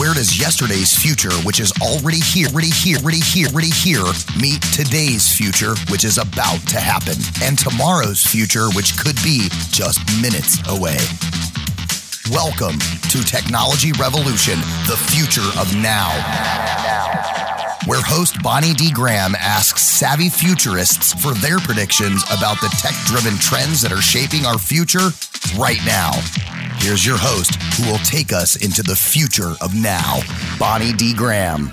Where does yesterday's future, which is already here, meet today's future, which is about to happen, and tomorrow's future, which could be just minutes away? Welcome to Technology Revolution, the future of now, where host Bonnie D. Graham asks savvy futurists for their predictions about the tech-driven trends that are shaping our future right now. Here's your host, who will take us into the future of now, Bonnie D. Graham.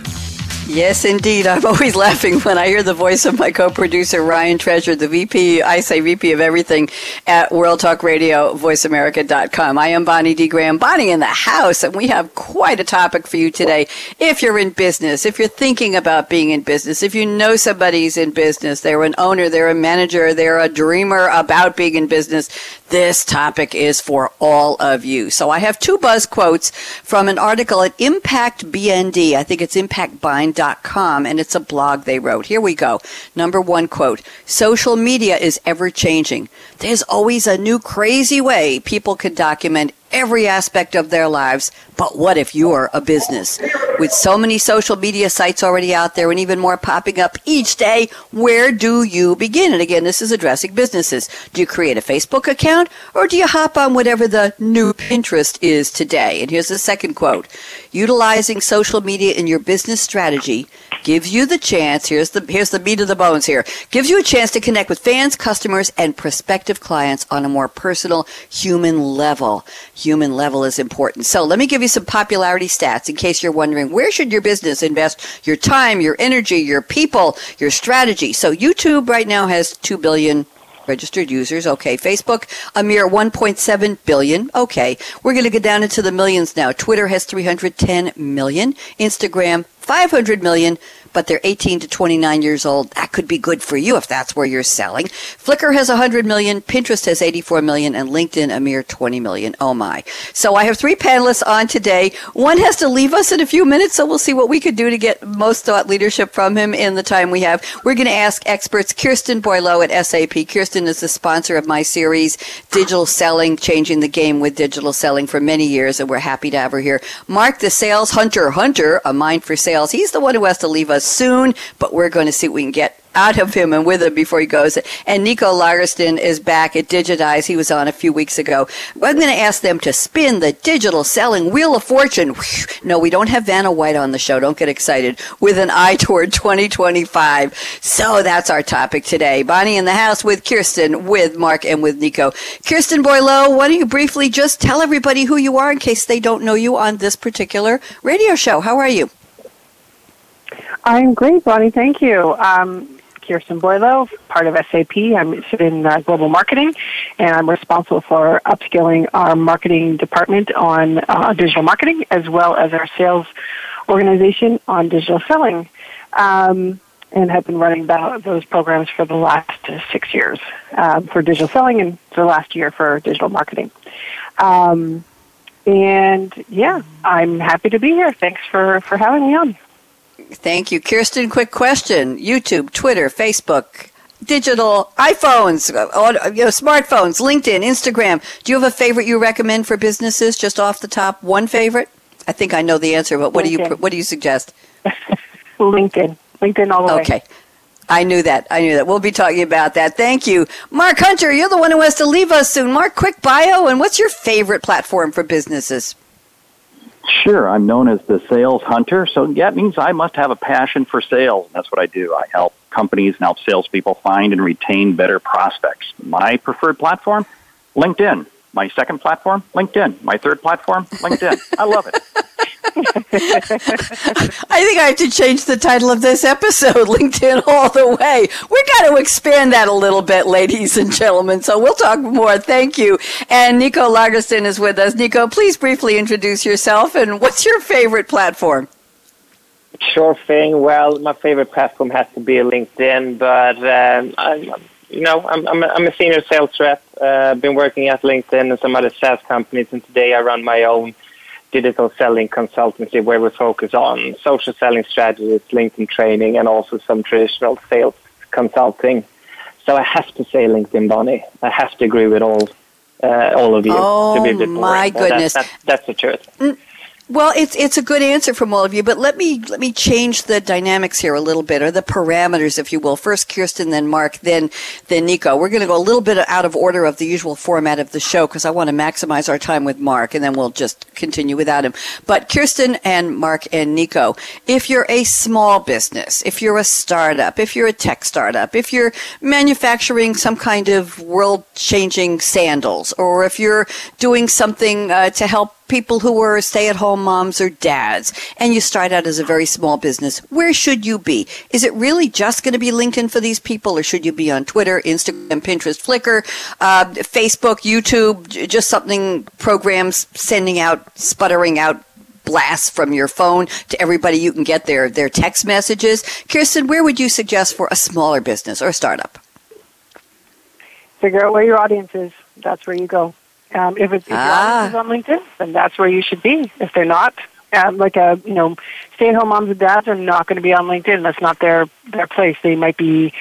Yes, indeed. I'm always laughing when I hear the voice of my co-producer, Ryan Treasure, the VP, I say VP of everything, at World Talk Radio, voiceamerica.com. I am Bonnie D. Graham, Bonnie in the house, and we have quite a topic for you today. If you're in business, if you're thinking about being in business, if you know somebody's in business, they're an owner, they're a manager, they're a dreamer about being in business, this topic is for all of you. So I have two buzz quotes from an article at Impact BND. I think it's impactbnd.com, and it's a blog they wrote. Here we go. Number one quote, social media is ever changing. There's always a new crazy way people can document every aspect of their lives, but what if you're a business? With so many social media sites already out there and even more popping up each day, where do you begin? And again, this is addressing businesses. Do you create a Facebook account, or do you hop on whatever the new Pinterest is today? And here's the second quote. Utilizing social media in your business strategy gives you the chance, here's the meat of the bones here, gives you a chance to connect with fans, customers, and prospective clients on a more personal, human level. Human level is important. So let me give you some popularity stats in case you're wondering, where should your business invest your time, your energy, your people, your strategy? So YouTube right now has 2 billion registered users. Okay. Facebook, a mere 1.7 billion. Okay. We're going to get down into the millions now. Twitter has 310 million. Instagram, 500 million. But they're 18 to 29 years old. That could be good for you if that's where you're selling. Flickr has 100 million, Pinterest has 84 million, and LinkedIn a mere 20 million. Oh my. So I have three panelists on today. One has to leave us in a few minutes, so we'll see what we could do to get most thought leadership from him in the time we have. We're going to ask experts Kirsten Boileau at SAP. Kirsten is the sponsor of my series, Digital Selling, Changing the Game with Digital Selling for many years, and we're happy to have her here. Mark the Sales Hunter, a mind for sales. He's the one who has to leave us soon, but we're going to see what we can get out of him and with him before he goes. And Nico Lagersten is back at Digitize. He was on a few weeks ago. I'm going to ask them to spin the digital selling wheel of fortune. No, we don't have Vanna White on the show. Don't get excited. With an eye toward 2025. So that's our topic today. Bonnie in the house with Kirsten, with Mark, and with Nico. Kirsten Boileau, why don't you briefly just tell everybody who you are in case they don't know you on this particular radio show. How are you? I'm great, Bonnie. Thank you. Kirsten Boileau, part of SAP. I'm in global marketing, and I'm responsible for upskilling our marketing department on digital marketing, as well as our sales organization on digital selling, and have been running those programs for the last 6 years for digital selling and the last year for digital marketing. I'm happy to be here. Thanks for having me on. Thank you. Kirsten, quick question. YouTube, Twitter, Facebook, digital, iPhones, smartphones, LinkedIn, Instagram. Do you have a favorite you recommend for businesses just off the top? One favorite? I think I know the answer, but what do you suggest? LinkedIn. LinkedIn all the way. Okay. I knew that. We'll be talking about that. Thank you. Mark Hunter, you're the one who has to leave us soon. Mark, quick bio, and what's your favorite platform for businesses? Sure. I'm known as the sales hunter, so that means I must have a passion for sales. That's what I do. I help companies and help salespeople find and retain better prospects. My preferred platform, LinkedIn. My second platform, LinkedIn. My third platform, LinkedIn. I love it. I think I have to change the title of this episode, LinkedIn all the way. We've got to expand that a little bit, ladies and gentlemen, so we'll talk more. Thank you. And Nico Lagersten is with us. Nico, please briefly introduce yourself, and what's your favorite platform? Sure thing. Well, my favorite platform has to be LinkedIn, but I'm a senior sales rep. I've been working at LinkedIn and some other SaaS companies, and today I run my own digital selling consultancy where we focus on social selling strategies, LinkedIn training, and also some traditional sales consulting. So I have to say LinkedIn, Bonnie. I have to agree with all of you. Oh, to be a bit boring. My goodness. That's the truth. Well, it's a good answer from all of you, but let me change the dynamics here a little bit, or the parameters, if you will. First Kirsten, then Mark, then Nico. We're going to go a little bit out of order of the usual format of the show because I want to maximize our time with Mark, and then we'll just continue without him. But Kirsten and Mark and Nico, if you're a small business, if you're a startup, if you're a tech startup, if you're manufacturing some kind of world-changing sandals, or if you're doing something to help people who are stay-at-home moms or dads, and you start out as a very small business, where should you be? Is it really just going to be LinkedIn for these people, or should you be on Twitter, Instagram, Pinterest, Flickr, Facebook, YouTube, just something, programs sending out, sputtering out blasts from your phone to everybody you can get their text messages? Kirsten, where would you suggest for a smaller business or a startup? Figure out where your audience is. That's where you go. If your audience is on LinkedIn, then that's where you should be. If they're not, stay-at-home moms and dads are not going to be on LinkedIn. That's not their place. They might be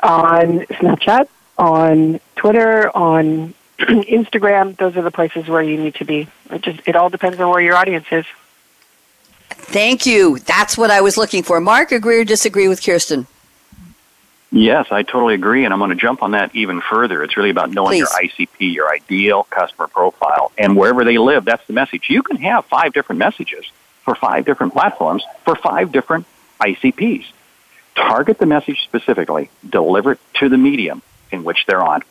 on Snapchat, on Twitter, on Instagram. Those are the places where you need to be. It all depends on where your audience is. Thank you. That's what I was looking for. Mark, agree or disagree with Kirsten? Yes, I totally agree, and I'm going to jump on that even further. It's really about knowing your ICP, your ideal customer profile, and wherever they live, that's the message. You can have 5 different messages for 5 different platforms for 5 different ICPs. Target the message specifically, deliver it to the medium in which they're on.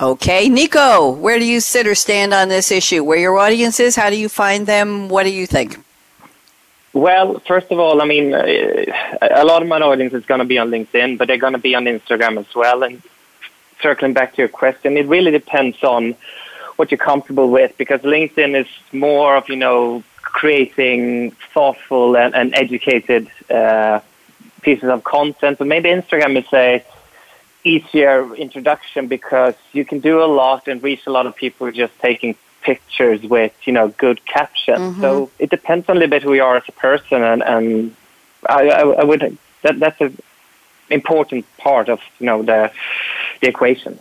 Okay, Nico, where do you sit or stand on this issue? Where your audience is, how do you find them, what do you think? Well, first of all, I mean, a lot of my audience is going to be on LinkedIn, but they're going to be on Instagram as well. And circling back to your question, it really depends on what you're comfortable with, because LinkedIn is more of, creating thoughtful and educated pieces of content. But maybe Instagram is a easier introduction because you can do a lot and reach a lot of people just taking pictures with, good captions. Mm-hmm. So it depends on a little bit who you are as a person, and I would that's an important part of the equation.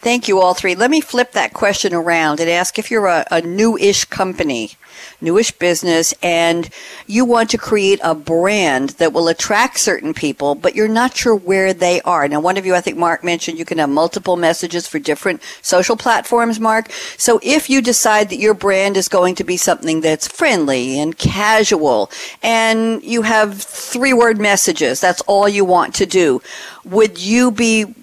Thank you, all three. Let me flip that question around and ask if you're a newish company, newish business, and you want to create a brand that will attract certain people, but you're not sure where they are. Now, one of you, I think Mark mentioned, you can have multiple messages for different social platforms, Mark. So if you decide that your brand is going to be something that's friendly and casual, and you have 3-word messages, that's all you want to do, would you be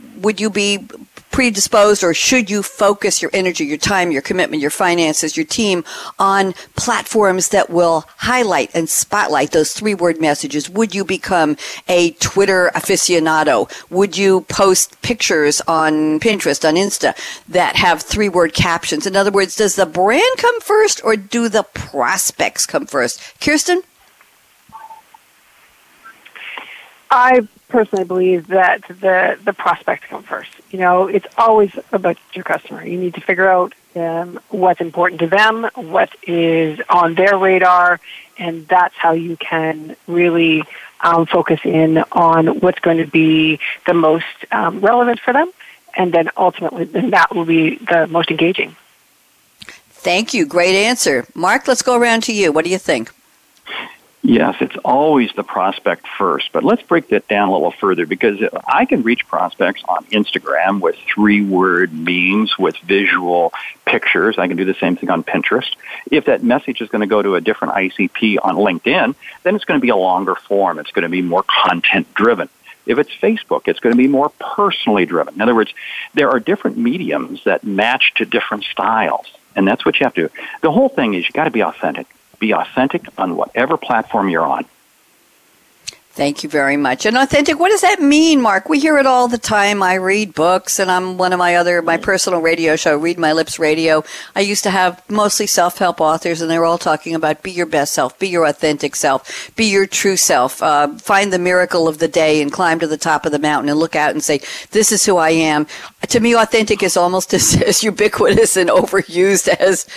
predisposed, or should you focus your energy, your time, your commitment, your finances, your team on platforms that will highlight and spotlight those 3-word messages? Would you become a Twitter aficionado? Would you post pictures on Pinterest, on Insta that have 3-word captions? In other words, does the brand come first or do the prospects come first? Kirsten? I personally believe that the prospects come first. It's always about your customer. You need to figure out what's important to them, what is on their radar, and that's how you can really focus in on what's going to be the most relevant for them, and then ultimately that will be the most engaging. Thank you. Great answer. Mark, let's go around to you. What do you think? Yes, it's always the prospect first, but let's break that down a little further, because I can reach prospects on Instagram with 3-word memes, with visual pictures. I can do the same thing on Pinterest. If that message is going to go to a different ICP on LinkedIn, then it's going to be a longer form. It's going to be more content-driven. If it's Facebook, it's going to be more personally driven. In other words, there are different mediums that match to different styles, and that's what you have to do. The whole thing is you got to be authentic. Be authentic on whatever platform you're on. Thank you very much. And authentic, what does that mean, Mark? We hear it all the time. I read books, and I'm one of my personal radio show, Read My Lips Radio. I used to have mostly self-help authors, and they were all talking about be your best self, be your authentic self, be your true self, find the miracle of the day and climb to the top of the mountain and look out and say, this is who I am. To me, authentic is almost as ubiquitous and overused as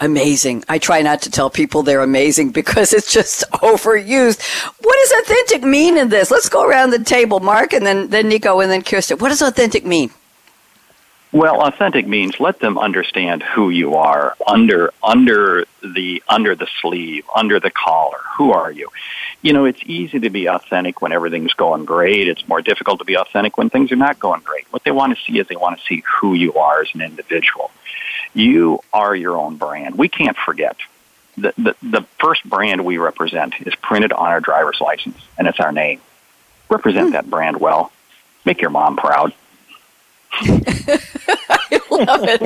amazing. I try not to tell people they're amazing because it's just overused. What does authentic mean in this? Let's go around the table, Mark, and then Nico, and then Kirsten. What does authentic mean? Well, authentic means let them understand who you are under the sleeve, under the collar. Who are you? You know, it's easy to be authentic when everything's going great. It's more difficult to be authentic when things are not going great. What they want to see is they want to see who you are as an individual. You are your own brand. We can't forget. The first brand we represent is printed on our driver's license, and it's our name. Represent that brand well. Make your mom proud. I love it.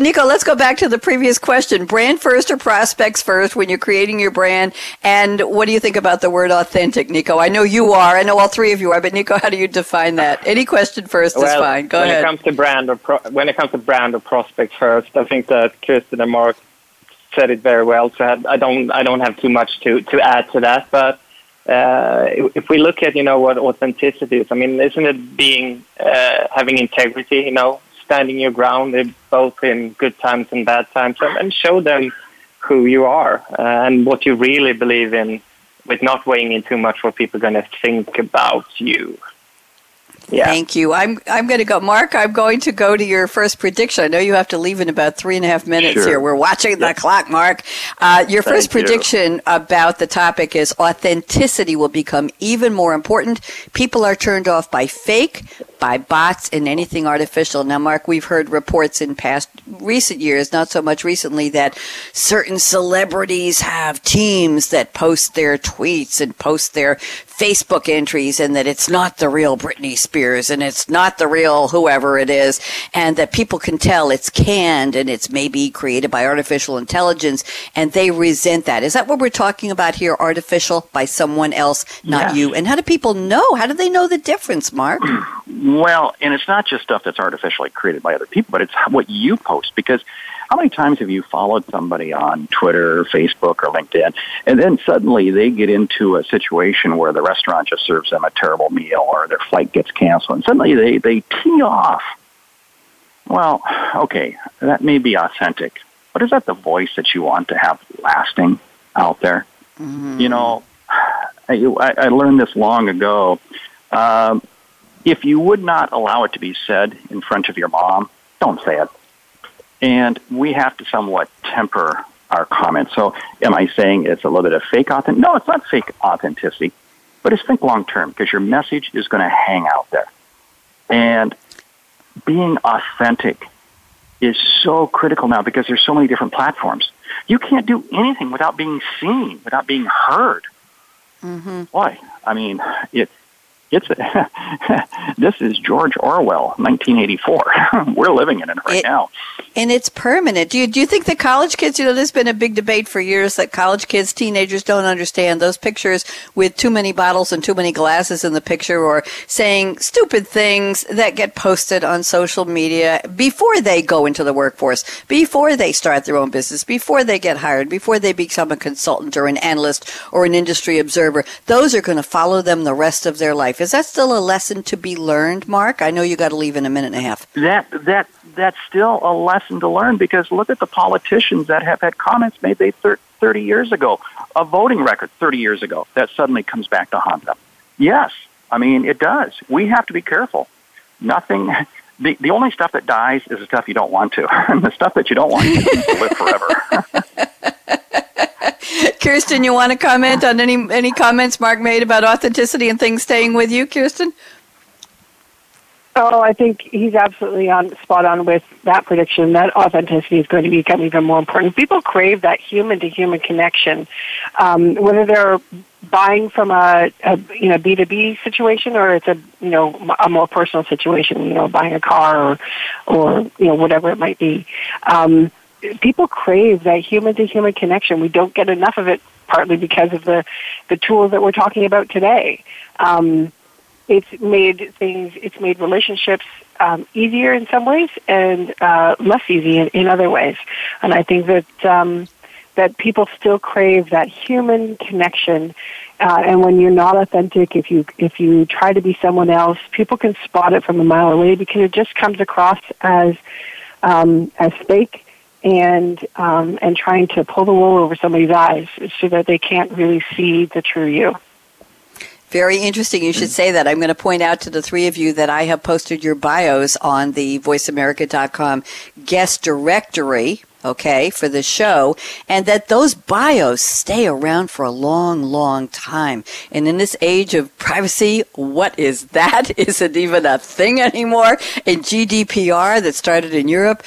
Nico, let's go back to the previous question. Brand first or prospects first when you're creating your brand? And what do you think about the word authentic, Nico? I know you are. I know all three of you are. But, Nico, how do you define that? Any question first is fine. Go ahead. When it comes to brand or prospect first, I think that Kirsten and Mark said it very well. So I don't have too much to add to that. But if we look at, what authenticity is, I mean, isn't it having integrity, standing your ground, both in good times and bad times, and show them who you are and what you really believe in, with not weighing in too much what people are going to think about you. Yeah. Thank you. I'm going to go. Mark, I'm going to go to your first prediction. I know you have to leave in about 3.5 minutes here. We're watching the clock, Mark. Your first prediction about the topic is authenticity will become even more important. People are turned off by fake, by bots, and anything artificial. Now, Mark, we've heard reports in recent years, not so much recently, that certain celebrities have teams that post their tweets and post their Facebook entries, and that it's not the real Britney Spears and it's not the real whoever it is, and that people can tell it's canned and it's maybe created by artificial intelligence, and they resent that. Is that what we're talking about here? Artificial by someone else, not you. And how do people know? How do they know the difference, Mark? Well, and it's not just stuff that's artificially created by other people, but it's what you post. Because how many times have you followed somebody on Twitter, Facebook, or LinkedIn, and then suddenly they get into a situation where the restaurant just serves them a terrible meal or their flight gets canceled, and suddenly they tee off? Well, okay, that may be authentic, but is that the voice that you want to have lasting out there? Mm-hmm. I learned this long ago. If you would not allow it to be said in front of your mom, don't say it. And we have to somewhat temper our comments. So am I saying it's a little bit of fake authenticity? No, it's not fake authenticity, but it's think long-term, because your message is going to hang out there. And being authentic is so critical now because there's so many different platforms. You can't do anything without being seen, without being heard. Mm-hmm. Why? I mean, this is George Orwell, 1984. We're living in it right now. And it's permanent. Do you think that college kids, there's been a big debate for years that college kids, teenagers don't understand those pictures with too many bottles and too many glasses in the picture, or saying stupid things that get posted on social media before they go into the workforce, before they start their own business, before they get hired, before they become a consultant or an analyst or an industry observer. Those are going to follow them the rest of their life. Is that still a lesson to be learned, Mark? I know you got to leave in 1.5 minutes. That's still a lesson to learn, because look at the politicians that have had comments made 30 years ago, a voting record 30 years ago that suddenly comes back to haunt them. Yes, I mean, it does. We have to be careful. Nothing. The only stuff that dies is the stuff you don't want to, and the stuff that you don't want to live forever. Kirsten, you want to comment on any comments Mark made about authenticity and things staying with you, Kirsten? Oh, I think he's absolutely spot on with that prediction, that authenticity is going to become even more important. People crave that human-to-human connection, whether they're buying from a B2B situation or it's a more personal situation, buying a car or whatever it might be. People crave that human-to-human connection. We don't get enough of it, partly because of the tools that we're talking about today. It's made relationships easier in some ways and less easy in other ways. And I think that people still crave that human connection. And when you're not authentic, if you try to be someone else, people can spot it from a mile away because it just comes across as fake. And trying to pull the wool over somebody's eyes so that they can't really see the true you. Very interesting. You should say that. I'm going to point out to the three of you that I have posted your bios on the voiceamerica.com guest directory, okay, for the show, and that those bios stay around for a long, long time. And in this age of privacy, what is that? Isn't even a thing anymore. And GDPR that started in Europe,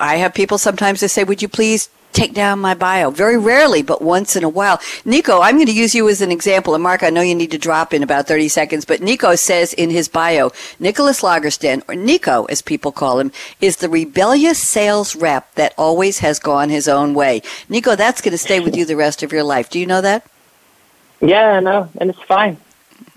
I have people sometimes that say, would you please take down my bio? Very rarely, but once in a while. Nico, I'm going to use you as an example. And Mark, I know you need to drop in about 30 seconds, but Nico says in his bio, Nicholas Lagersten, or Nico as people call him, is the rebellious sales rep that always has gone his own way. Nico, that's going to stay with you the rest of your life. Do you know that? Yeah, I know, and it's fine.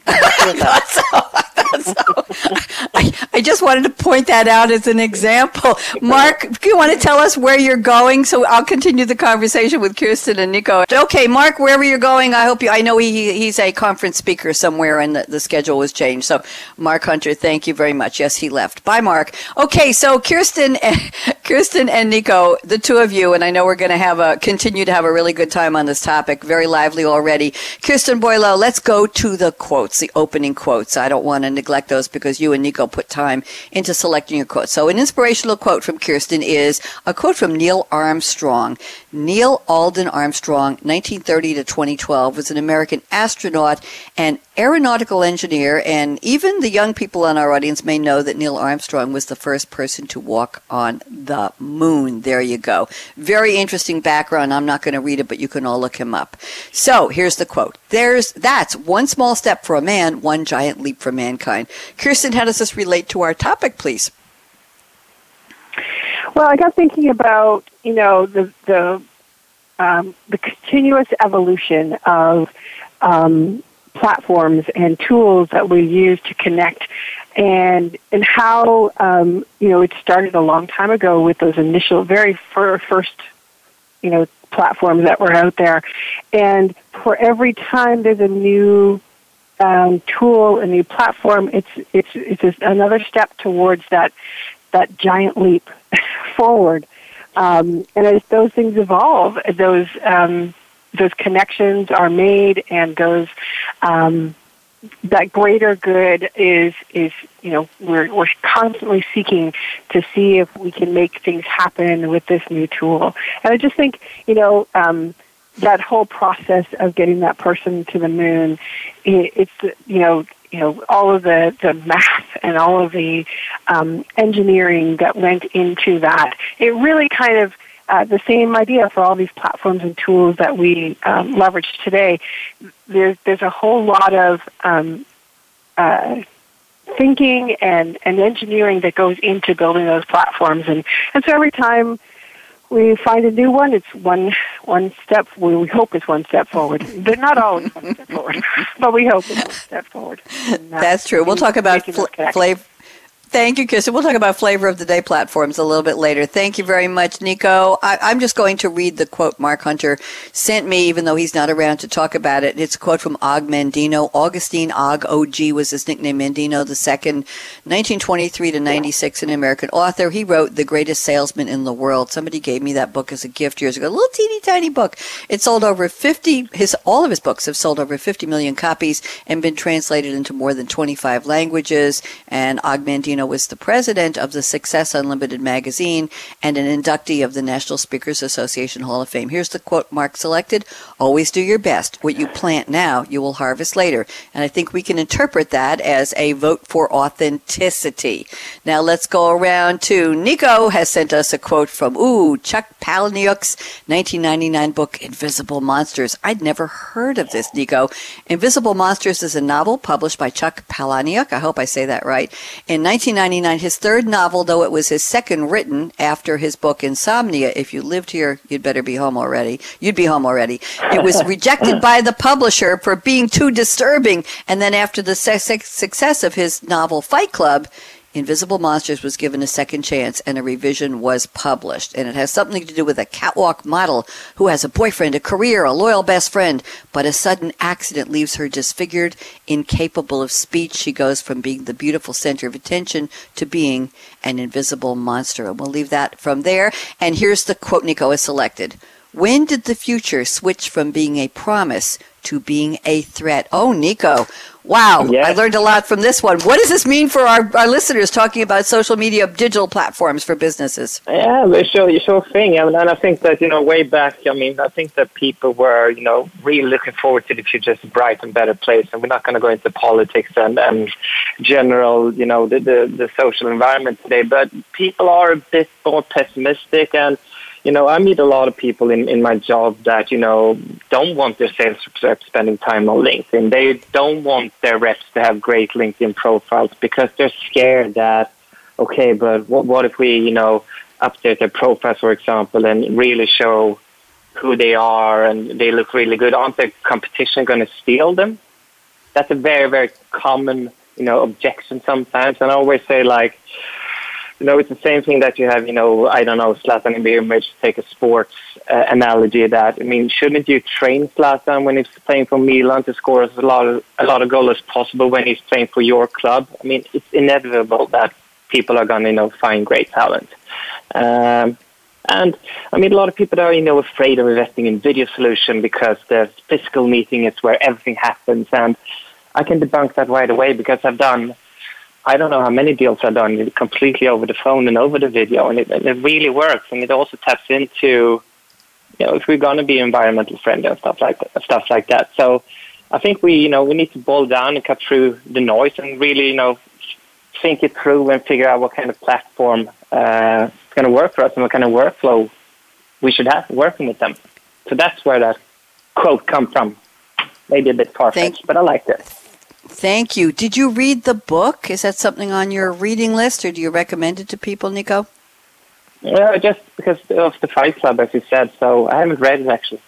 I just wanted to point that out as an example. Mark, do you want to tell us where you're going? So I'll continue the conversation with Kirsten and Nico. Okay, Mark, wherever you're going, I hope you, I know he's a conference speaker somewhere and the schedule was changed. So Mark Hunter, thank you very much. Yes, he left. Bye, Mark. Okay, so Kirsten and Nico, the two of you, and I know we're going to have continue to have a really good time on this topic. Very lively already. Kirsten Boileau, let's go to the quotes, the opening quotes. I don't want to neglect those because you and Nico put time into selecting your quotes. So an inspirational quote from Kirsten is a quote from Neil Armstrong. Neil Alden Armstrong, 1930 to 2012, was an American astronaut and aeronautical engineer, and even the young people in our audience may know that Neil Armstrong was the first person to walk on the moon. There you go. Very interesting background. I'm not going to read it, but you can all look him up. So here's the quote. That's one small step for a man, one giant leap for mankind. Kirsten, how does this relate to our topic, please? Well, I got thinking about, you know, the continuous evolution of platforms and tools that we use to connect, and how you know, it started a long time ago with those initial, very first, you know, platforms that were out there, and for every time there's a new tool, a new platform, it's another step towards that giant leap forward, and as those things evolve, those connections are made, and those that greater good is you know, we're constantly seeking to see if we can make things happen with this new tool. And I just think, you know, that whole process of getting that person to the moon, it's you know all of the math and all of the engineering that went into that. It really kind of the same idea for all these platforms and tools that we leverage today. There's a whole lot of thinking and engineering that goes into building those platforms, and so every time we find a new one, it's one step. We hope it's one step forward. They're not always one step forward, but we hope it's one step forward. And that's true. We'll talk about flavor. Thank you, Kirsten. We'll talk about flavor of the day platforms a little bit later. Thank you very much, Nico. I'm just going to read the quote Mark Hunter sent me, even though he's not around to talk about it. It's a quote from Og Mandino. Augustine Og, O-G, was his nickname, Mandino II, 1923 to 96, an American author. He wrote The Greatest Salesman in the World. Somebody gave me that book as a gift years ago. A little teeny tiny book. It sold over 50, all of his books have sold over 50 million copies and been translated into more than 25 languages. And Og Mandino was the president of the Success Unlimited magazine and an inductee of the National Speakers Association Hall of Fame. Here's the quote Mark selected: always do your best. What you plant now, you will harvest later. And I think we can interpret that as a vote for authenticity. Now let's go around to Nico has sent us a quote from Chuck Palahniuk's 1999 book, Invisible Monsters. I'd never heard of this, Nico. Invisible Monsters is a novel published by Chuck Palahniuk. I hope I say that right. In 1999, his third novel, though it was his second written after his book Insomnia. If you lived here, you'd better be home already. You'd be home already. It was rejected by the publisher for being too disturbing. And then after the success of his novel Fight Club, Invisible Monsters was given a second chance and a revision was published. And it has something to do with a catwalk model who has a boyfriend, a career, a loyal best friend, but a sudden accident leaves her disfigured, incapable of speech. She goes from being the beautiful center of attention to being an invisible monster. And we'll leave that from there. And here's the quote Nico has selected. When did the future switch from being a promise to being a threat? Oh, Nico. Wow. Yes. I learned a lot from this one. What does this mean for our listeners talking about social media, digital platforms for businesses? Yeah, sure thing. And I think that, way back, I think that people were, really looking forward to the future as a bright and better place. And we're not going to go into politics and general, the social environment today. But people are a bit more pessimistic. And I meet a lot of people in my job that, don't want their sales reps spending time on LinkedIn. They don't want their reps to have great LinkedIn profiles because they're scared that, okay, but what if we, update their profiles, for example, and really show who they are and they look really good? Aren't the competition going to steal them? That's a very, very common, objection sometimes. And I always say, like, it's the same thing that you have, Zlatan Ibrahimovic, take a sports analogy that, shouldn't you train Zlatan when he's playing for Milan to score as a lot of goals as possible when he's playing for your club? It's inevitable that people are going to, find great talent. And a lot of people are, afraid of investing in video solution because the physical meeting is where everything happens. And I can debunk that right away because I've done, I don't know how many deals are done completely over the phone and over the video, and it really works. And it also taps into, if we're going to be environmental friendly and stuff like that. So I think we, we need to boil down and cut through the noise and really, think it through and figure out what kind of platform is going to work for us and what kind of workflow we should have working with them. So that's where that quote comes from. Maybe a bit far-fetched, but I like it. Thank you. Did you read the book? Is that something on your reading list, or do you recommend it to people, Nico? Well, just because of the Fight Club, as you said, so I haven't read it, actually.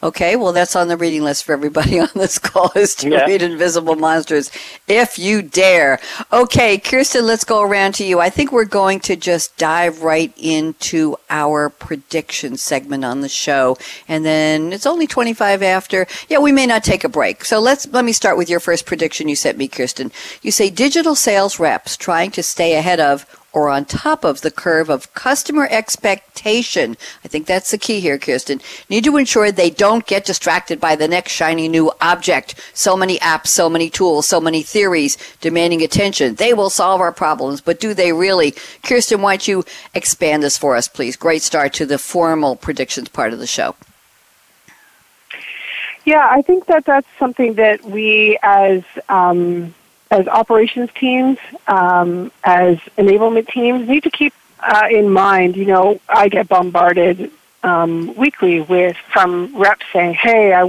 Okay, well, that's on the reading list for everybody on this call, is to read Invisible Monsters, if you dare. Okay, Kirsten, let's go around to you. I think we're going to just dive right into our prediction segment on the show, and then it's only 25 after. Yeah, we may not take a break. So let me start with your first prediction you sent me, Kirsten. You say digital sales reps trying to stay ahead of or on top of the curve of customer expectation. I think that's the key here, Kirsten. Need to ensure they don't get distracted by the next shiny new object. So many apps, so many tools, so many theories demanding attention. They will solve our problems, but do they really? Kirsten, why don't you expand this for us, please? Great start to the formal predictions part of the show. Yeah, I think that that's something that we as operations teams, as enablement teams, need to keep in mind. I get bombarded weekly from reps saying, "Hey, I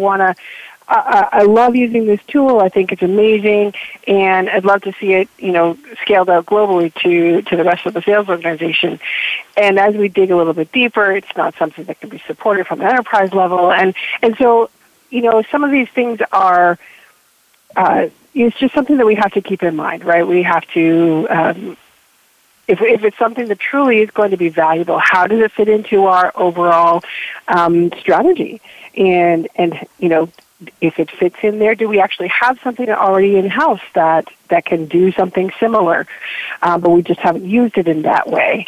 love using this tool. I think it's amazing, and I'd love to see it, scaled out globally to the rest of the sales organization." And as we dig a little bit deeper, it's not something that can be supported from an enterprise level. And so, some of these things are. It's just something that we have to keep in mind, right? We have to, if it's something that truly is going to be valuable, how does it fit into our overall strategy? And if it fits in there, do we actually have something already in-house that can do something similar, but we just haven't used it in that way?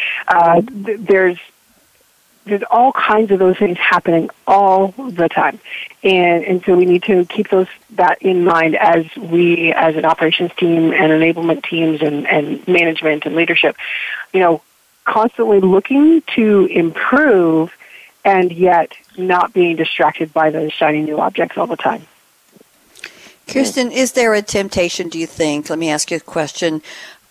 There's all kinds of those things happening all the time. And so we need to keep that in mind as we, as an operations team and enablement teams and management and leadership, constantly looking to improve and yet not being distracted by those shiny new objects all the time. Kirsten, is there a temptation, do you think? Let me ask you a question.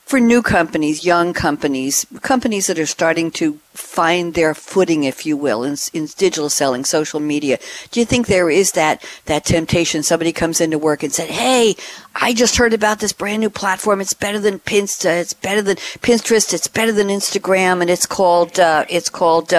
For new companies, young companies, companies that are starting to find their footing, if you will, in digital selling, social media, do you think there is that temptation? Somebody comes into work and said, "Hey, I just heard about this brand new platform. It's better than Pinsta. It's better than Pinterest. It's better than Instagram, and it's called Footsie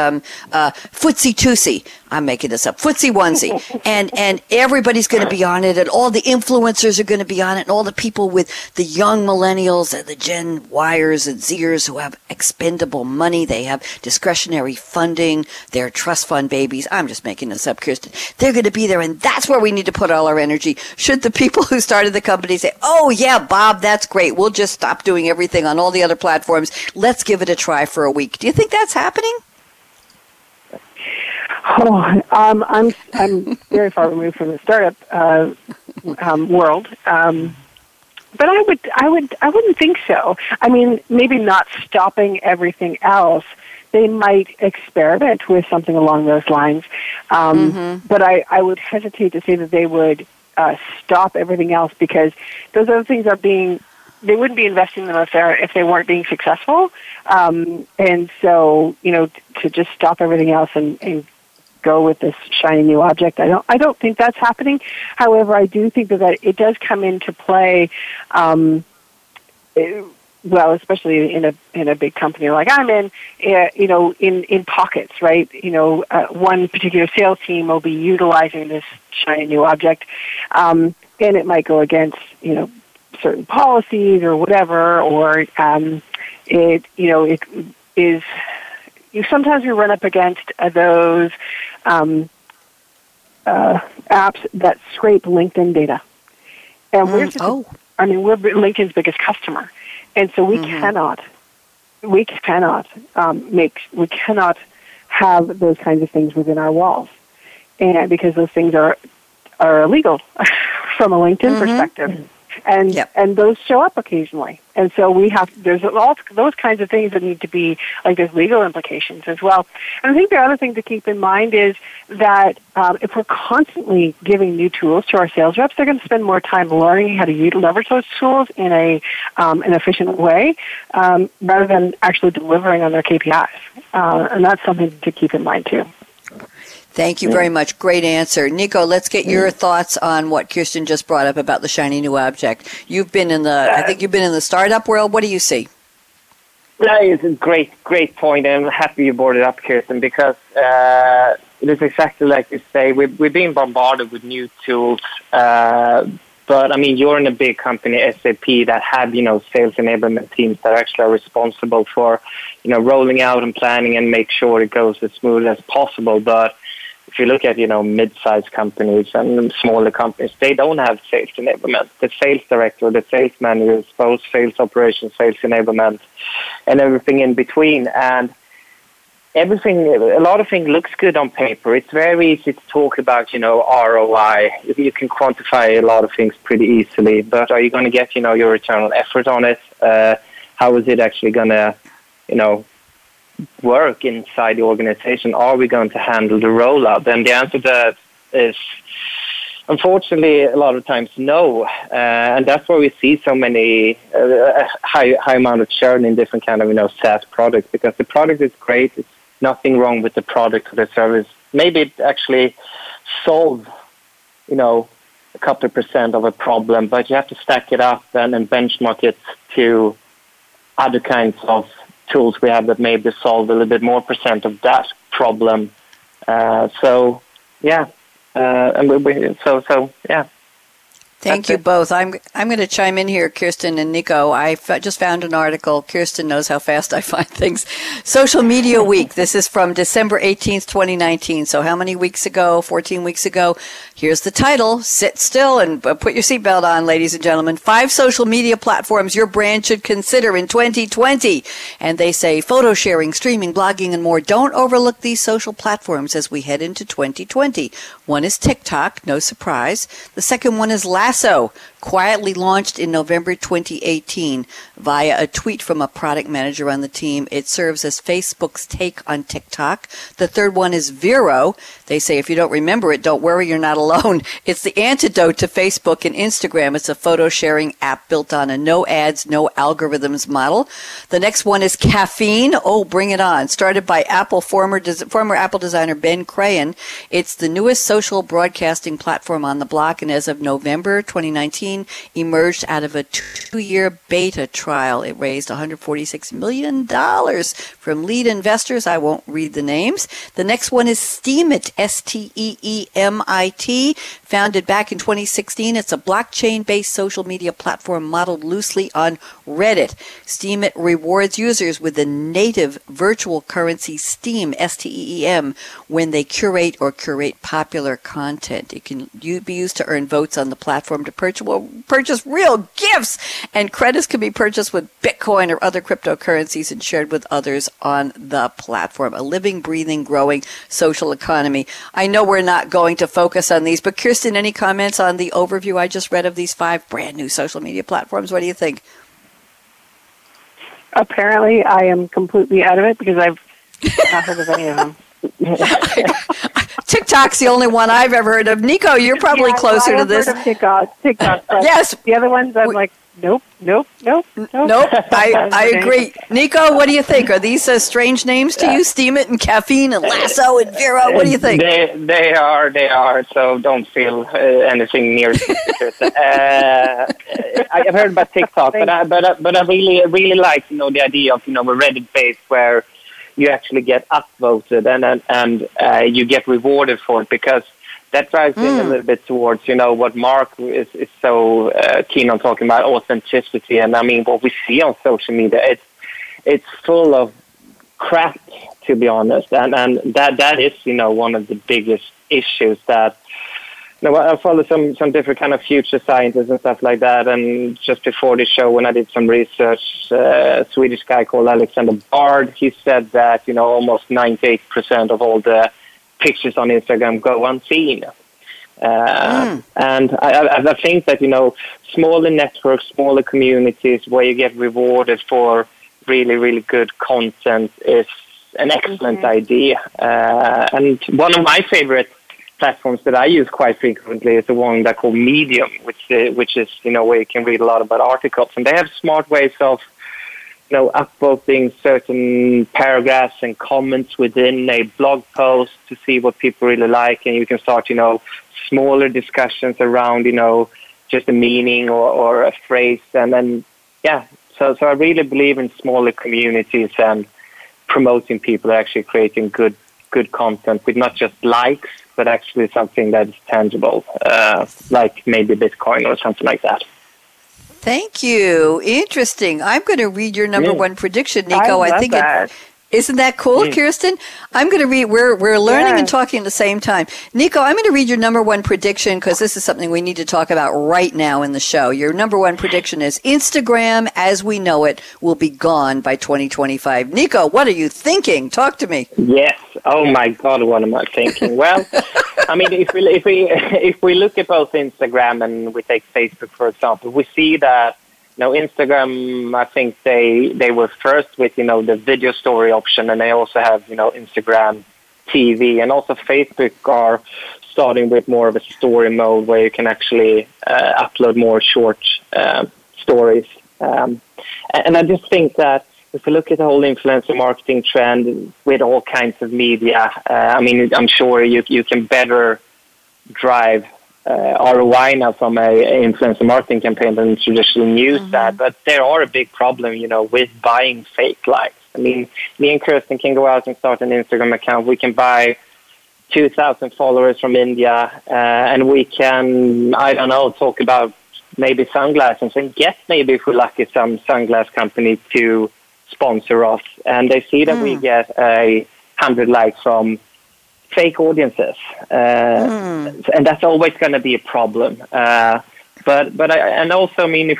Toosie." I'm making this up. Footsie Onesie. And everybody's going to be on it, and all the influencers are going to be on it, and all the people with the young millennials and the Gen Yers and Zers who have expendable money. They have discretionary funding. They're trust fund babies. I'm just making this up, Kirsten. They're going to be there, and that's where we need to put all our energy. Should the people who started the company say, "Oh, yeah, Bob, that's great. We'll just stop doing everything on all the other platforms. Let's give it a try for a week." Do you think that's happening? Oh, I'm very far removed from the startup world, but I wouldn't think so. I mean, maybe not stopping everything else. They might experiment with something along those lines, but I would hesitate to say that they would stop everything else, because those other things are being. They wouldn't be investing them if they weren't being successful. And so, you know, to just stop everything else and go with this shiny new object, I don't think that's happening. However, I do think that it does come into play, well, especially in a big company like I'm in, you know, in pockets, right? You know, one particular sales team will be utilizing this shiny new object, and it might go against, you know, certain policies or whatever, or it is. Sometimes we run up against those apps that scrape LinkedIn data, and we're LinkedIn's biggest customer, and so we cannot have those kinds of things within our walls, and because those things are illegal from a LinkedIn perspective. Mm-hmm. And those show up occasionally, and so there's all those kinds of things that need to be, like, there's legal implications as well. And I think the other thing to keep in mind is that if we're constantly giving new tools to our sales reps, they're going to spend more time learning how to leverage those tools in an efficient way, rather than actually delivering on their KPIs. And that's something to keep in mind too. Thank you very much. Great answer. Nico, let's get your thoughts on what Kirsten just brought up about the shiny new object. You've been in the startup world. What do you see? That is a great point. I'm happy you brought it up, Kirsten, because it is exactly like you say. We're being bombarded with new tools, but I mean, you're in a big company, SAP, that have, you know, sales enablement teams that are actually responsible for, you know, rolling out and planning and make sure it goes as smooth as possible. But if you look at, you know, mid-sized companies and smaller companies, they don't have sales enablement. The sales director, the sales manager, both sales operations, sales enablement, and everything in between. And a lot of things looks good on paper. It's very easy to talk about, you know, ROI. You can quantify a lot of things pretty easily, but are you going to get, you know, your return on effort on it? How is it actually going to, you know, work inside the organization? Are we going to handle the rollout? And the answer to that is, unfortunately, a lot of times no, and that's why we see so many high amount of churn in different kind of, you know, SaaS products, because the product is great. It's nothing wrong with the product or the service. Maybe it actually solves, you know, a couple % of a problem, but you have to stack it up and benchmark it to other kinds of tools we have that maybe solve a little bit more % of that problem. Thank you both. I'm going to chime in here, Kirsten and Nico. I just found an article. Kirsten knows how fast I find things. Social Media Week. This is from December 18th, 2019. So how many weeks ago? 14 weeks ago. Here's the title. Sit still and put your seatbelt on, ladies and gentlemen. 5 social media platforms your brand should consider in 2020. And they say photo sharing, streaming, blogging, and more. Don't overlook these social platforms as we head into 2020. One is TikTok. No surprise. The second one is Lasso, quietly launched in November 2018 via a tweet from a product manager on the team. It serves as Facebook's take on TikTok. The third one is Vero. They say if you don't remember it, don't worry, you're not alone. It's the antidote to Facebook and Instagram. It's a photo sharing app built on a no ads, no algorithms model. The next one is Caffeine. Oh, bring it on. Started by Apple, former Apple designer Ben Crayon. It's the newest social broadcasting platform on the block, and as of November 2019, emerged out of a 2-year beta trial. It raised $146 million from lead investors. I won't read the names. The next one is Steemit, Steemit, founded back in 2016. It's a blockchain-based social media platform modeled loosely on Reddit. Steemit rewards users with the native virtual currency Steam, S-T-E-E-M, when they curate popular content. It can be used to earn votes on the platform platform to purchase real gifts, and credits can be purchased with Bitcoin or other cryptocurrencies and shared with others on the platform. A living, breathing, growing social economy. I know we're not going to focus on these, but Kirsten, any comments on the overview I just read of these 5 brand new social media platforms? What do you think? Apparently, I am completely out of it because I've not heard of any of them. TikTok's the only one I've ever heard of. Nico, you're probably closer to this. Heard of TikTok. Yes. The other ones, I'm like, nope. I agree. Nico, what do you think? Are these strange names to you? Steemit and Caffeine and Lasso and Vero. What do you think? They are. So don't feel anything near. I've heard about TikTok, but I really like the idea of a Reddit base where you actually get upvoted and you get rewarded for it, because that drives in a little bit towards what Mark is so keen on talking about, authenticity. And I mean, what we see on social media, it's full of crap, to be honest, and that is one of the biggest issues. That I follow some different kind of future scientists and stuff like that. And just before the show, when I did some research, a Swedish guy called Alexander Bard, he said that, almost 98% of all the pictures on Instagram go unseen. And I think that, smaller networks, smaller communities where you get rewarded for really, really good content is an excellent idea. And one of my favorite platforms that I use quite frequently is the one that called Medium, which is where you can read a lot about articles, and they have smart ways of upvoting certain paragraphs and comments within a blog post to see what people really like, and you can start smaller discussions around just a meaning or a phrase, and then so I really believe in smaller communities and promoting people actually creating good content with not just likes, but actually something that is tangible, like maybe Bitcoin or something like that. Thank you. Interesting. I'm going to read your number one prediction, Nico. I think that. Isn't that cool, Kirsten? I'm going to read. We're learning and talking at the same time. Nico, I'm going to read your number one prediction, because this is something we need to talk about right now in the show. Your number one prediction is Instagram, as we know it, will be gone by 2025. Nico, what are you thinking? Talk to me. Yes. Oh my God, what am I thinking? Well, I mean, if we look at both Instagram and we take Facebook for example, we see that. Now, Instagram, I think they were first with, the video story option, and they also have, Instagram TV, and also Facebook are starting with more of a story mode where you can actually upload more short stories. And I just think that if you look at the whole influencer marketing trend with all kinds of media, I mean, I'm sure you can better drive ROI now from a influencer marketing campaign than traditionally use that, but there are a big problem, with buying fake likes. I mean, me and Kirsten can go out and start an Instagram account. We can buy 2,000 followers from India, and we can, talk about maybe sunglasses and get maybe, if we're lucky, some sunglass company to sponsor us. And they see that we get 100 likes from fake audiences, and that's always going to be a problem. But if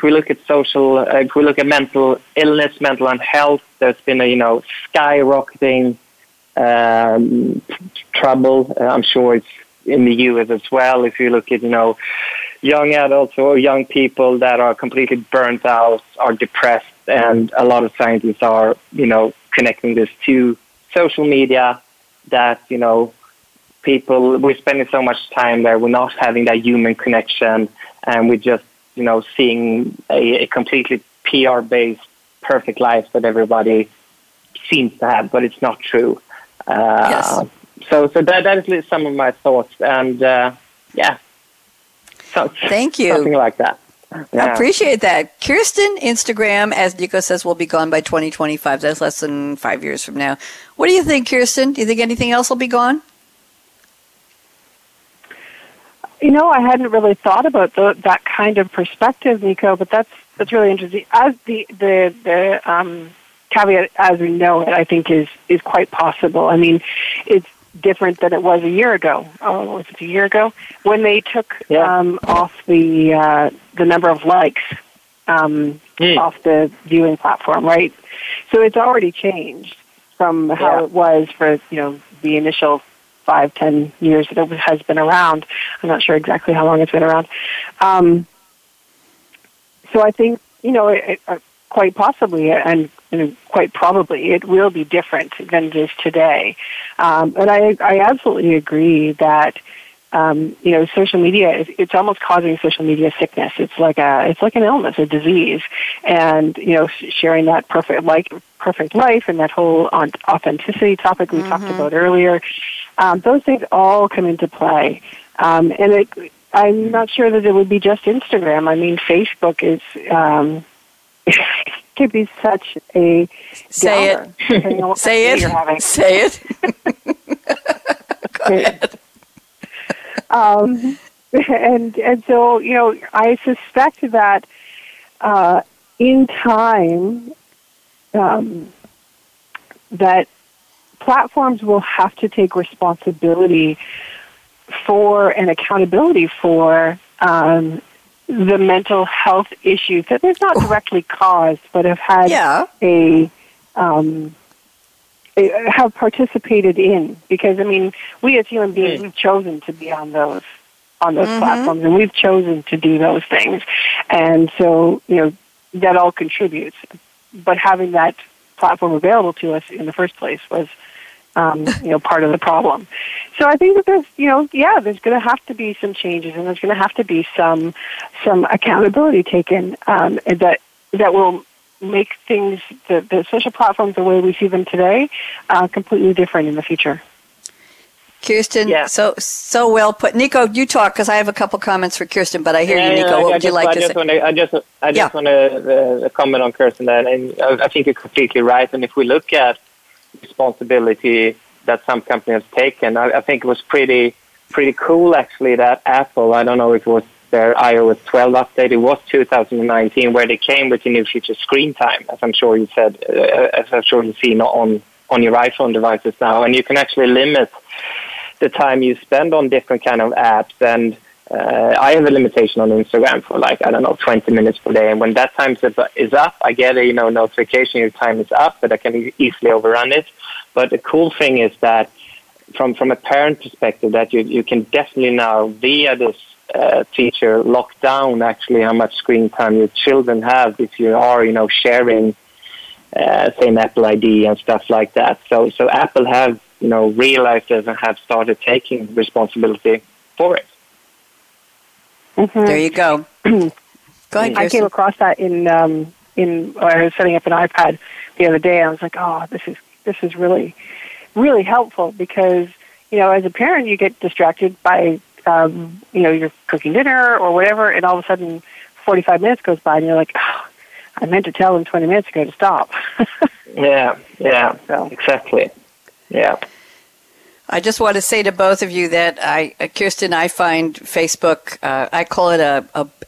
we look at if we look at mental illness, mental unhealth, there's been a skyrocketing trouble. I'm sure it's in the U.S. as well. If you look at young adults or young people that are completely burnt out, are depressed, and a lot of scientists are connecting this to social media. That people, we're spending so much time there, we're not having that human connection, and we're just seeing a completely PR-based perfect life that everybody seems to have, but it's not true. Yes. So that is some of my thoughts, and so thank you. Something like that. Yeah. I appreciate that. Kirsten, Instagram, as Nico says, will be gone by 2025. That's less than 5 years from now. What do you think, Kirsten? Do you think anything else will be gone? I hadn't really thought about that kind of perspective, Nico, but that's really interesting. As the caveat, as we know it, I think is quite possible. I mean, it's different than it was a year ago. Oh, was it a year ago when they took off the number of likes off the viewing platform, right? So it's already changed from how it was for the initial 5-10 years that it has been around. I'm not sure exactly how long it's been around. So I think quite possibly and quite probably it will be different than it is today. And I absolutely agree that social media, it's almost causing social media sickness. It's like an illness, a disease, and sharing that perfect life and that whole authenticity topic we talked about earlier. Those things all come into play, and I'm not sure that it would be just Instagram. I mean, Facebook is could be such a Go ahead. And so, I suspect that in time that platforms will have to take responsibility for and accountability for the mental health issues that they've not directly caused, but have had have participated in, because we as human beings we've chosen to be on those platforms, and we've chosen to do those things, and so that all contributes. But having that platform available to us in the first place was part of the problem. So I think that there's there's going to have to be some changes, and there's going to have to be some accountability taken that will make things, the social platforms, the way we see them today, completely different in the future. Kirsten, so well put. Nico, you talk, because I have a couple comments for Kirsten, but I hear you, Nico. What would you like to say? I just want to comment on Kirsten, and I think you're completely right. And if we look at responsibility that some companies have taken, I think it was pretty cool, actually, that Apple, I don't know if it was their iOS 12 update, it was 2019, where they came with the new feature Screen Time, as I'm sure you said, as I'm sure you've seen on your iPhone devices now, and you can actually limit the time you spend on different kind of apps. And I have a limitation on Instagram for 20 minutes per day, and when that time is up, I get a notification your time is up, but I can easily overrun it. But the cool thing is that from a parent perspective, that you can definitely now, via this feature, lock down actually how much screen time your children have if you are sharing same Apple ID and stuff like that. So Apple have realized this and have started taking responsibility for it. Mm-hmm. There you go. Go ahead. I came across that I was setting up an iPad the other day. I was like, oh, this is really, really helpful, because as a parent you get distracted by you're cooking dinner or whatever, and all of a sudden 45 minutes goes by, and you're like, oh, I meant to tell them 20 minutes ago to stop. Exactly. Yeah. I just want to say to both of you that Kirsten, I find Facebook, I call it a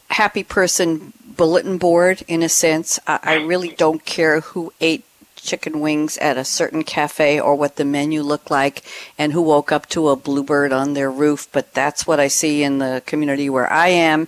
happy person bulletin board, in a sense. I really don't care who ate chicken wings at a certain cafe or what the menu looked like and who woke up to a bluebird on their roof, but that's what I see in the community where I am.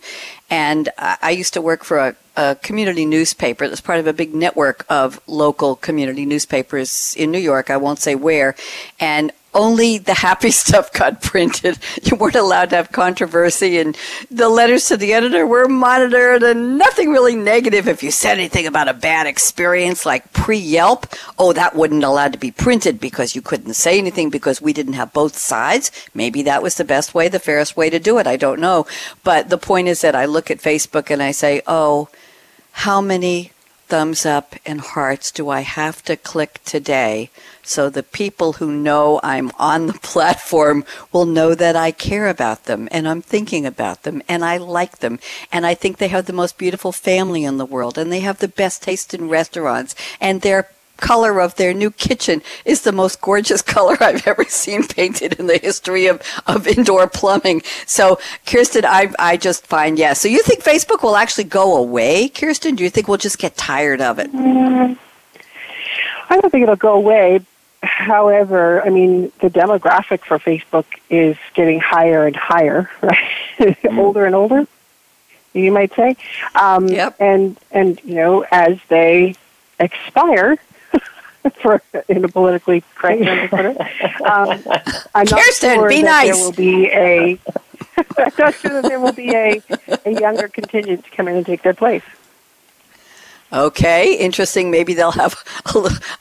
And I used to work for a community newspaper that's part of a big network of local community newspapers in New York. I won't say where, and only the happy stuff got printed. You weren't allowed to have controversy, and the letters to the editor were monitored, and nothing really negative. If you said anything about a bad experience, like pre-Yelp, that wasn't allowed to be printed because you couldn't say anything because we didn't have both sides. Maybe that was the best way, the fairest way to do it. I don't know. But the point is that I look at Facebook and I say, oh, how many thumbs up and hearts do I have to click today so the people who know I'm on the platform will know that I care about them and I'm thinking about them and I like them, and I think they have the most beautiful family in the world, and they have the best taste in restaurants, and their color of their new kitchen is the most gorgeous color I've ever seen painted in the history of indoor plumbing. So, Kirsten, I just find, yes. Yeah. So you think Facebook will actually go away, Kirsten? Do you think we'll just get tired of it? I don't think it'll go away. However, I mean, the demographic for Facebook is getting higher and higher, right? Mm. Older and older, you might say. Yep. And, you know, as they expire, for in a politically correct way to put it, I'm not sure that there will be a... I'm not sure that there will be a younger contingent to come in and take their place. Okay, interesting. Maybe they'll have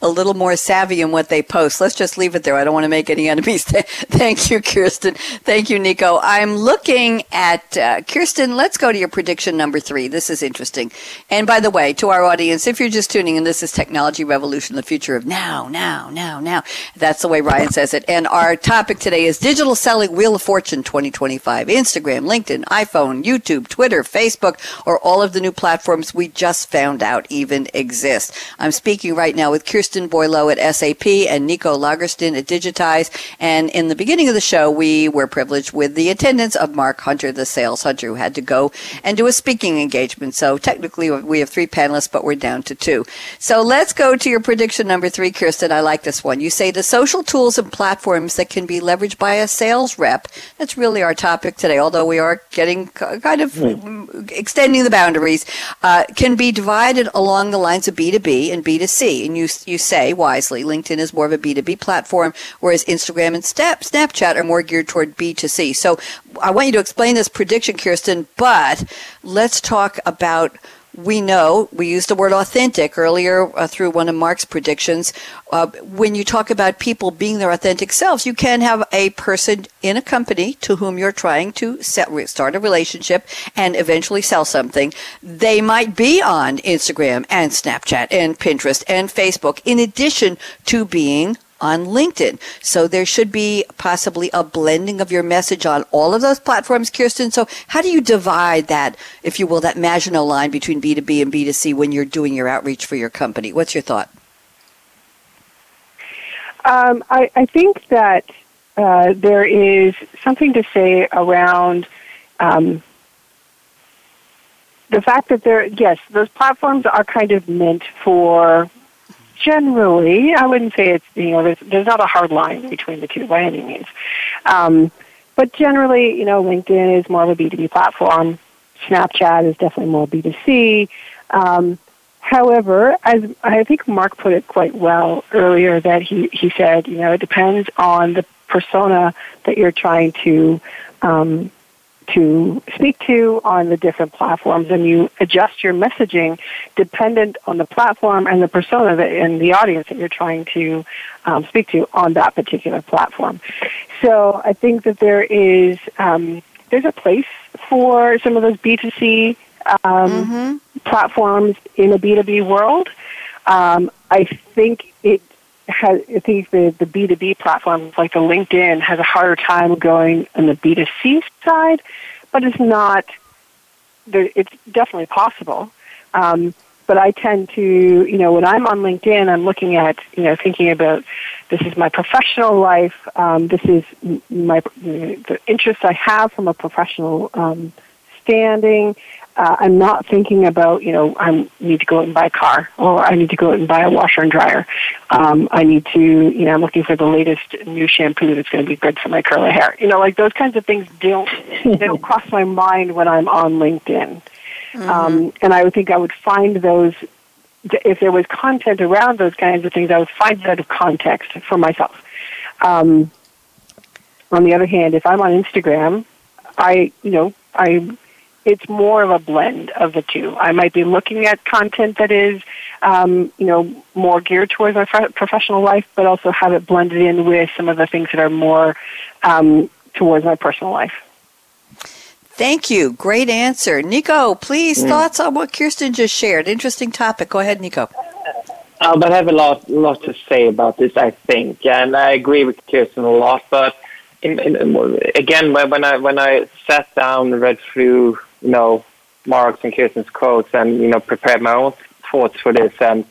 a little more savvy in what they post. Let's just leave it there. I don't want to make any enemies. Thank you, Kirsten. Thank you, Nico. I'm looking at Kirsten. Let's go to your prediction number 3. This is interesting. And by the way, to our audience, if you're just tuning in, this is Technology Revolution, the future of now, now, now, now. That's the way Ryan says it. And our topic today is digital selling, Wheel of Fortune 2025. Instagram, LinkedIn, iPhone, YouTube, Twitter, Facebook, or all of the new platforms we just found out even exist. I'm speaking right now with Kirsten Boileau at SAP and Nico Lagersten at Digitize. And in the beginning of the show, we were privileged with the attendance of Mark Hunter, the sales hunter, who had to go and do a speaking engagement. So technically, we have 3 panelists, but we're down to 2. So let's go to your prediction number 3, Kirsten. I like this one. You say the social tools and platforms that can be leveraged by a sales rep. That's really our topic today, although we are getting kind of extending the boundaries, can be divided along the lines of B2B and B2C. And you say, wisely, LinkedIn is more of a B2B platform, whereas Instagram and Snapchat are more geared toward B2C. So I want you to explain this prediction, Kirsten, but let's talk about, we know, we used the word authentic earlier through one of Mark's predictions. When you talk about people being their authentic selves, you can have a person in a company to whom you're trying to start a relationship and eventually sell something. They might be on Instagram and Snapchat and Pinterest and Facebook in addition to being on LinkedIn. So there should be possibly a blending of your message on all of those platforms, Kirsten. So how do you divide that, if you will, that Maginot line between B2B and B2C when you're doing your outreach for your company? What's your thought? I think that there is something to say around the fact that those platforms are kind of meant for, generally, I wouldn't say it's, you know, there's not a hard line between the two by any means. But generally, you know, LinkedIn is more of a B2B platform. Snapchat is definitely more B2C. However, as I think Mark put it quite well earlier, that he said, you know, it depends on the persona that you're trying to speak to on the different platforms, and you adjust your messaging dependent on the platform and the persona and the audience that you're trying to speak to on that particular platform. So I think that there is there's a place for some of those B2C platforms in a B2B world. I think the B2B platforms like the LinkedIn has a harder time going on the B2C side, but it's definitely possible. But I tend to, you know, when I'm on LinkedIn, I'm looking at, you know, thinking about, this is my professional life, this is the interests I have from a professional standing. I'm not thinking about, you know, I need to go out and buy a car, or I need to go out and buy a washer and dryer. I need to, you know, I'm looking for the latest new shampoo that's going to be good for my curly hair. You know, like those kinds of things don't cross my mind when I'm on LinkedIn. And I would think I would find those, if there was content around those kinds of things, I would find it out of context for myself. On the other hand, if I'm on Instagram, it's more of a blend of the two. I might be looking at content that is, you know, more geared towards my professional life, but also have it blended in with some of the things that are more towards my personal life. Thank you. Great answer. Nico, please, thoughts on what Kirsten just shared? Interesting topic. Go ahead, Nico. But I have a lot to say about this, I think. And I agree with Kirsten a lot, but again, when I sat down and read through, you know, Mark's and Kirsten's quotes and, you know, prepared my own thoughts for this and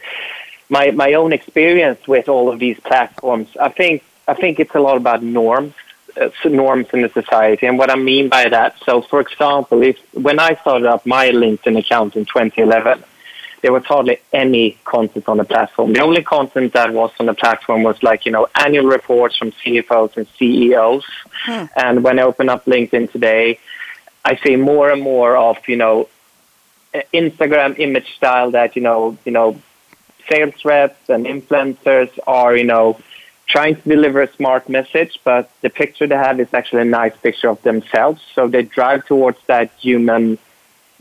my own experience with all of these platforms, I think it's a lot about norms in the society. And what I mean by that, so for example, when I started up my LinkedIn account in 2011, there was hardly any content on the platform. The only content that was on the platform was like, you know, annual reports from CFOs and CEOs. And when I open up LinkedIn today, I see more and more of, you know, Instagram image style that, you know, sales reps and influencers are, you know, trying to deliver a smart message, but the picture they have is actually a nice picture of themselves. So they drive towards that human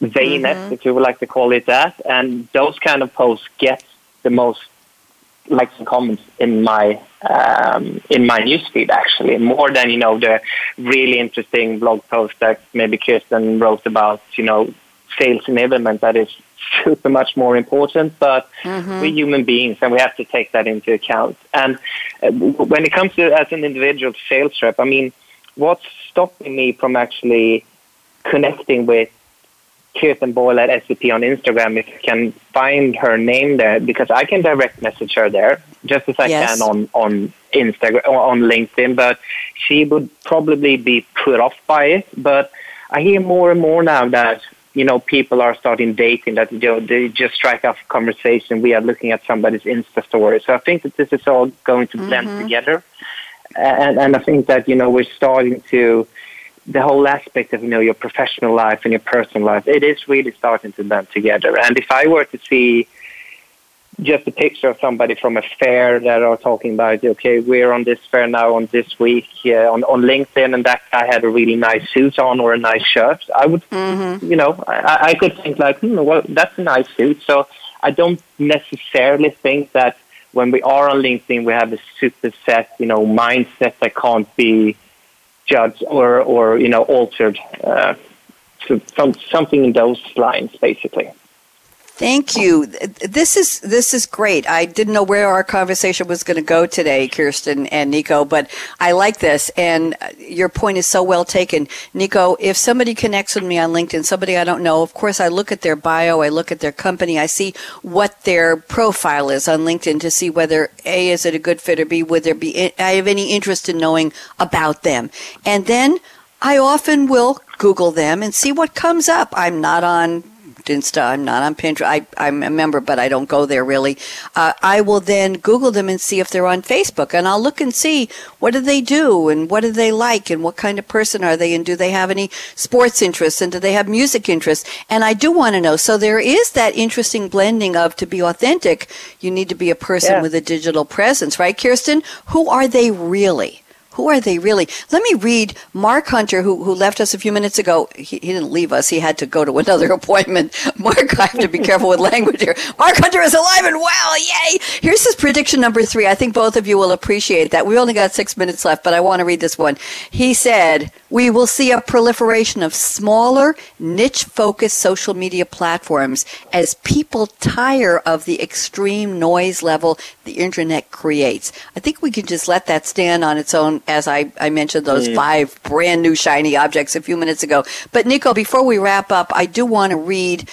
veininess, if you would like to call it that. And those kind of posts get the most likes and comments in my newsfeed, actually, more than, you know, the really interesting blog post that maybe Kirsten wrote about, you know, sales enablement that is super much more important, but we're human beings and we have to take that into account. And when it comes to as an individual sales rep, I mean, what's stopping me from actually connecting with Kirsten Boileau at SAP on Instagram if you can find her name there? Because I can direct message her there just as I can on Instagram or on LinkedIn, but she would probably be put off by it. But I hear more and more now that, you know, people are starting dating that, you know, they just strike off a conversation. We are looking at somebody's Insta story. So I think that this is all going to blend together. And I think that, you know, we're starting to, the whole aspect of, you know, your professional life and your personal life, it is really starting to blend together. And if I were to see just a picture of somebody from a fair that are talking about, okay, we're on this fair now on this week on LinkedIn, and that guy had a really nice suit on or a nice shirt, I would, you know, I could think like, well, that's a nice suit. So I don't necessarily think that when we are on LinkedIn, we have a super set, you know, mindset that can't be judged or you know, altered. Something in those lines, basically. Thank you. This is great. I didn't know where our conversation was going to go today, Kirsten and Nico, but I like this, and your point is so well taken. Nico, if somebody connects with me on LinkedIn, somebody I don't know, of course I look at their bio, I look at their company, I see what their profile is on LinkedIn to see whether A, is it a good fit, or B, would there be, I have any interest in knowing about them. And then I often will Google them and see what comes up. I'm not on Insta, I'm not on Pinterest. I'm a member, but I don't go there really. I will then Google them and see if they're on Facebook, and I'll look and see what do they do and what do they like and what kind of person are they and do they have any sports interests and do they have music interests? And I do want to know. So there is that interesting blending of, to be authentic, you need to be a person with a digital presence, right, Kirsten? Who are they really? Who are they really? Let me read Mark Hunter, who left us a few minutes ago. He didn't leave us. He had to go to another appointment. Mark, I have to be careful with language here. Mark Hunter is alive and well. Yay. Here's his prediction number 3. I think both of you will appreciate that. We only got 6 minutes left, but I want to read this one. He said, we will see a proliferation of smaller, niche-focused social media platforms as people tire of the extreme noise level the internet creates. I think we can just let that stand on its own, as I mentioned those 5 brand new shiny objects a few minutes ago. But Nico, before we wrap up, I want to read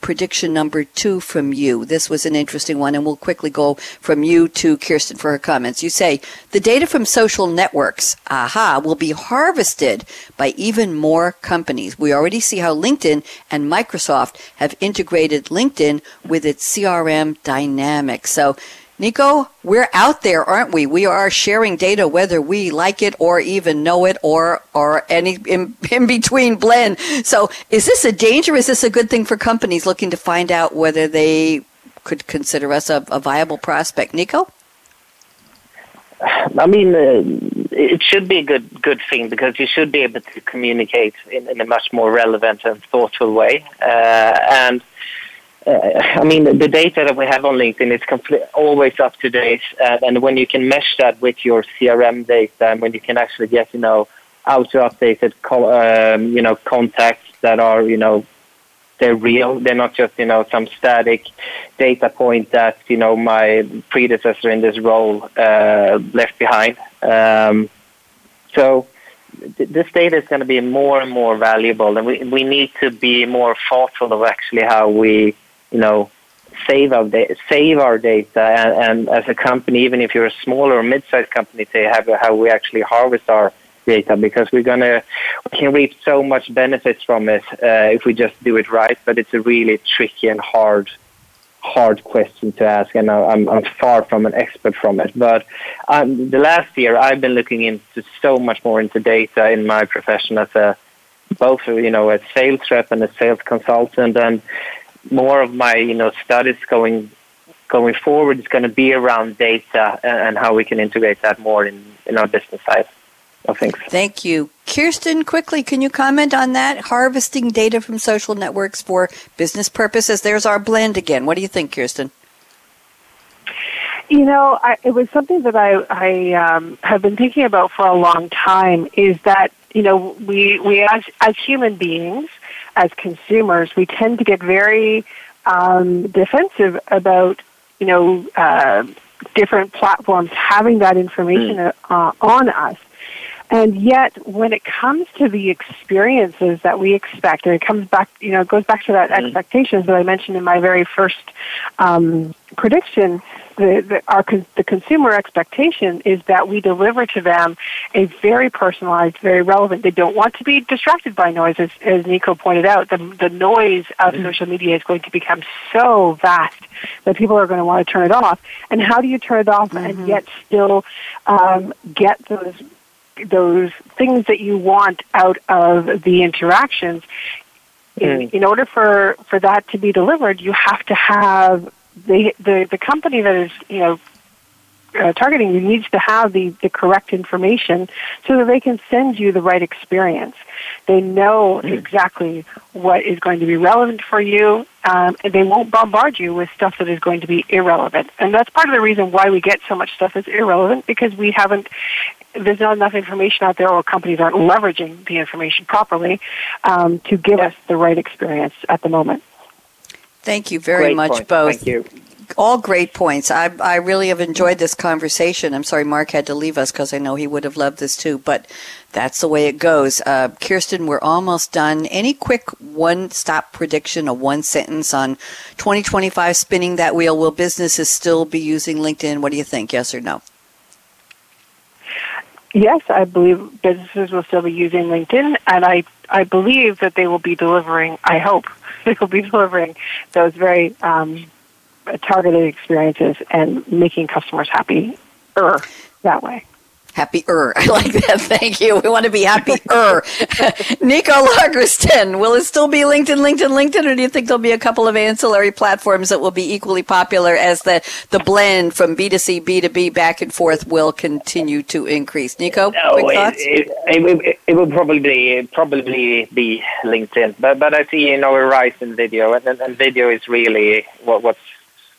prediction number 2 from you. This was an interesting one, and we'll quickly go from you to Kirsten for her comments. You say, the data from social networks, will be harvested by even more companies. We already see how LinkedIn and Microsoft have integrated LinkedIn with its CRM dynamics. So, Nico, we're out there, aren't we? We are sharing data, whether we like it or even know it or any in-between blend. So is this a danger? Is this a good thing for companies looking to find out whether they could consider us a viable prospect? Nico? I mean, it should be a good thing, because you should be able to communicate in a much more relevant and thoughtful way. I mean, the data that we have on LinkedIn is always up to date. And when you can mesh that with your CRM data, and when you can actually get, you know, auto-updated, you know, contacts that are, you know, they're real. They're not just, you know, some static data point that, you know, my predecessor in this role left behind. So this data is going to be more and more valuable. And we need to be more thoughtful of actually how we, you know, save our data, and as a company, even if you're a small or mid-sized company, how we actually harvest our data, because we can reap so much benefits from it if we just do it right. But it's a really tricky and hard question to ask, and I'm far from an expert from it. But the last year, I've been looking into so much more into data in my profession as both a sales rep and a sales consultant, and more of my studies going forward is going to be around data and how we can integrate that more in our business side of things. Thank you. Kirsten, quickly, can you comment on that? Harvesting data from social networks for business purposes. There's our blend again. What do you think, Kirsten? It was something that I have been thinking about for a long time, is that, we as human beings, as consumers, we tend to get very defensive about different platforms having that information on us. And yet, when it comes to the experiences that we expect, and it comes back, it goes back to that expectations that I mentioned in my very first prediction, the consumer expectation is that we deliver to them a very personalized, very relevant. They don't want to be distracted by noise, as Nico pointed out. The noise of social media is going to become so vast that people are going to want to turn it off. And how do you turn it off and yet still get those things that you want out of the interactions? In order for that to be delivered, you have to have the company that is targeting you needs to have the correct information so that they can send you the right experience. They know exactly what is going to be relevant for you, and they won't bombard you with stuff that is going to be irrelevant. And that's part of the reason why we get so much stuff that's irrelevant, because there's not enough information out there, or companies aren't leveraging the information properly to give us the right experience at the moment. Thank you very much, both. Thank you. All great points. I really have enjoyed this conversation. I'm sorry Mark had to leave us, because I know he would have loved this too, but that's the way it goes. Kirsten, we're almost done. Any quick one-stop prediction, a one sentence on 2025, spinning that wheel? Will businesses still be using LinkedIn? What do you think, yes or no? Yes, I believe businesses will still be using LinkedIn, and I believe that they will be delivering, I hope, they will be delivering those very targeted experiences and making customers happier that way. Happier. I like that. Thank you. We want to be happier. Nico Lagersten, will it still be LinkedIn, or do you think there'll be a couple of ancillary platforms that will be equally popular as the blend from B2C, B2B, back and forth will continue to increase? Nico, quick thoughts? It will probably be LinkedIn, but I see a rise in video, and video is really what's,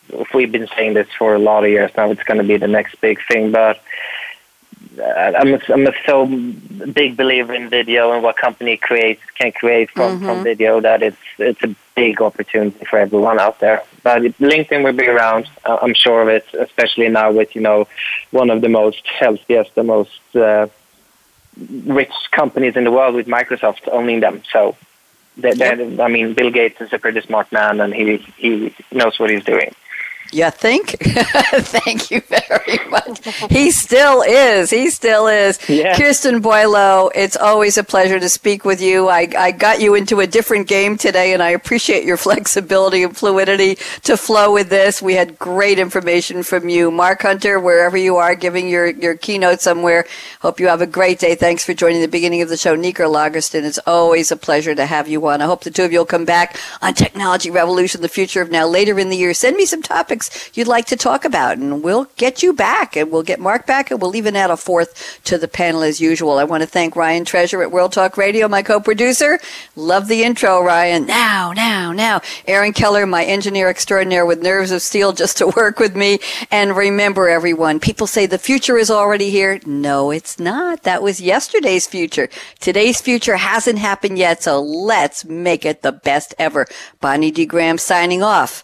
if we've been saying this for a lot of years now, it's going to be the next big thing, but I'm a so big believer in video and what company can create from video that it's a big opportunity for everyone out there. But LinkedIn will be around, I'm sure of it, especially now with one of the most healthiest, the most rich companies in the world, with Microsoft owning them. So Bill Gates is a pretty smart man, and he knows what he's doing. You think? Thank you very much. He still is. Yeah. Kirsten Boileau, it's always a pleasure to speak with you. I got you into a different game today, and I appreciate your flexibility and fluidity to flow with this. We had great information from you. Mark Hunter, wherever you are, giving your keynote somewhere. Hope you have a great day. Thanks for joining the beginning of the show. Nico Lagersten, it's always a pleasure to have you on. I hope the two of you will come back on Technology Revolution, the future of now, later in the year. Send me some topics you'd like to talk about, and we'll get you back, and we'll get Mark back, and we'll even add a fourth to the panel as usual. I want to thank Ryan Treasure at World Talk Radio, my co-producer. Love the intro, Ryan. Now. Aaron Keller, my engineer extraordinaire with nerves of steel just to work with me. And remember, everyone, people say the future is already here. No, it's not. That was yesterday's future. Today's future hasn't happened yet, so let's make it the best ever. Bonnie D. Graham signing off.